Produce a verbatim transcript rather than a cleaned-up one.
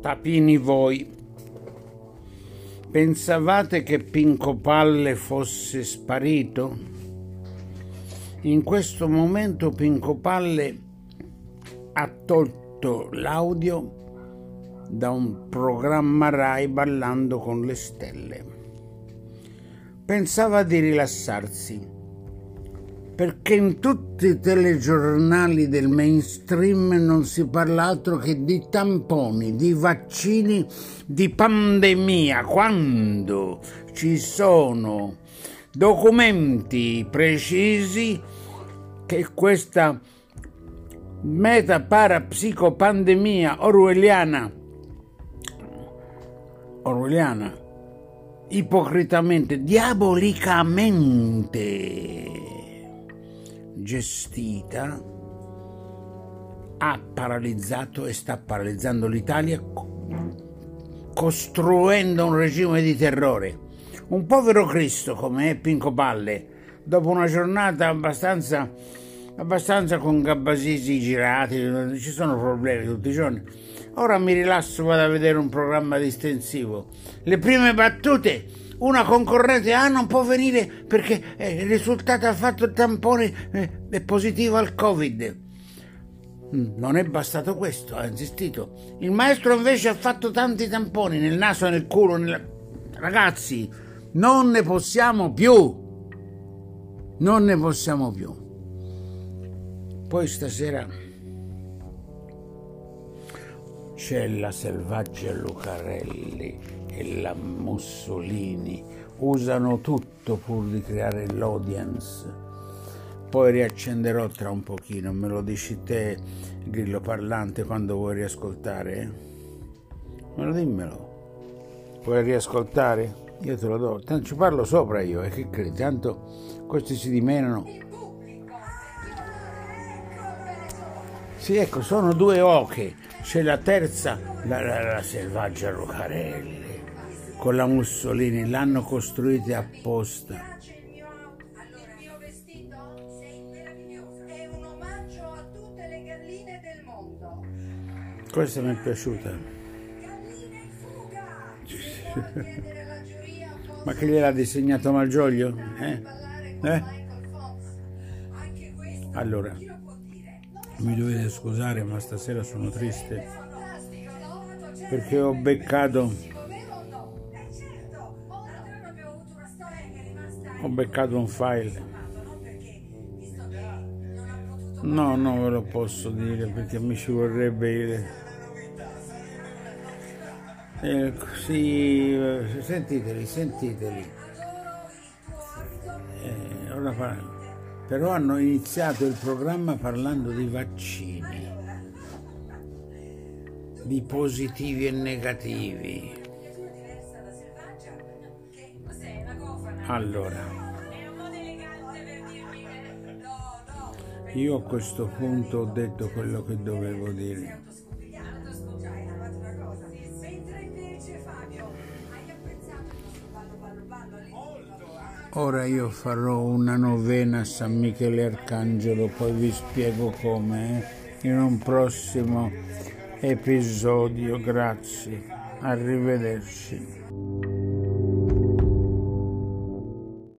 Tapini voi. Pensavate che Pinco Palle fosse sparito? In questo momento Pinco Palle ha tolto l'audio da un programma Rai, Ballando con le stelle. Pensava di rilassarsi, perché in tutti i telegiornali del mainstream non si parla altro che di tamponi, di vaccini, di pandemia, quando ci sono documenti precisi che questa meta parapsicopandemia orwelliana orwelliana ipocritamente, diabolicamente gestita ha paralizzato e sta paralizzando l'Italia, costruendo un regime di terrore. Un povero Cristo come è Pinco Palle, dopo una giornata abbastanza abbastanza con gabbasisi girati, ci sono problemi tutti i giorni, ora mi rilasso, vado a vedere un programma distensivo, le prime battute, una concorrente, ah non può venire perché è risultata, ha fatto il tampone, eh, è positivo al Covid. Non è bastato questo, ha insistito, il maestro invece ha fatto tanti tamponi nel naso, nel culo, nella... ragazzi, non ne possiamo più non ne possiamo più. Poi stasera c'è la Selvaggia Lucarelli e la Mussolini, usano tutto pur di creare l'audience. Poi riaccenderò tra un pochino, me lo dici te, grillo parlante, quando vuoi riascoltare? Me lo dimmelo. Vuoi riascoltare? Io te lo do, tanto ci parlo sopra io, e eh, che credi? Tanto questi si dimenano. Sì, ecco, sono due oche, c'è la terza, la, la, la Selvaggia Lucarelli con la Mussolini, l'hanno costruita apposta. Il mio vestito, sei meravigliosa, è un omaggio a tutte le galline del mondo. Questa mi è piaciuta. Galline in fuga. Ma che gliel'ha disegnato Malgioglio? Eh? Eh? Allora, mi dovete scusare, ma stasera sono triste perché ho beccato ho beccato un file. No, non ve lo posso dire perché mi ci vorrebbe il... Eh, sì, sentiteli, sentiteli. Eh, ora parlo. Però hanno iniziato il programma parlando di vaccini, di positivi e negativi. Allora, io a questo punto ho detto quello che dovevo dire. Ora io farò una novena a San Michele Arcangelo, poi vi spiego come, eh? In un prossimo episodio. Grazie, arrivederci.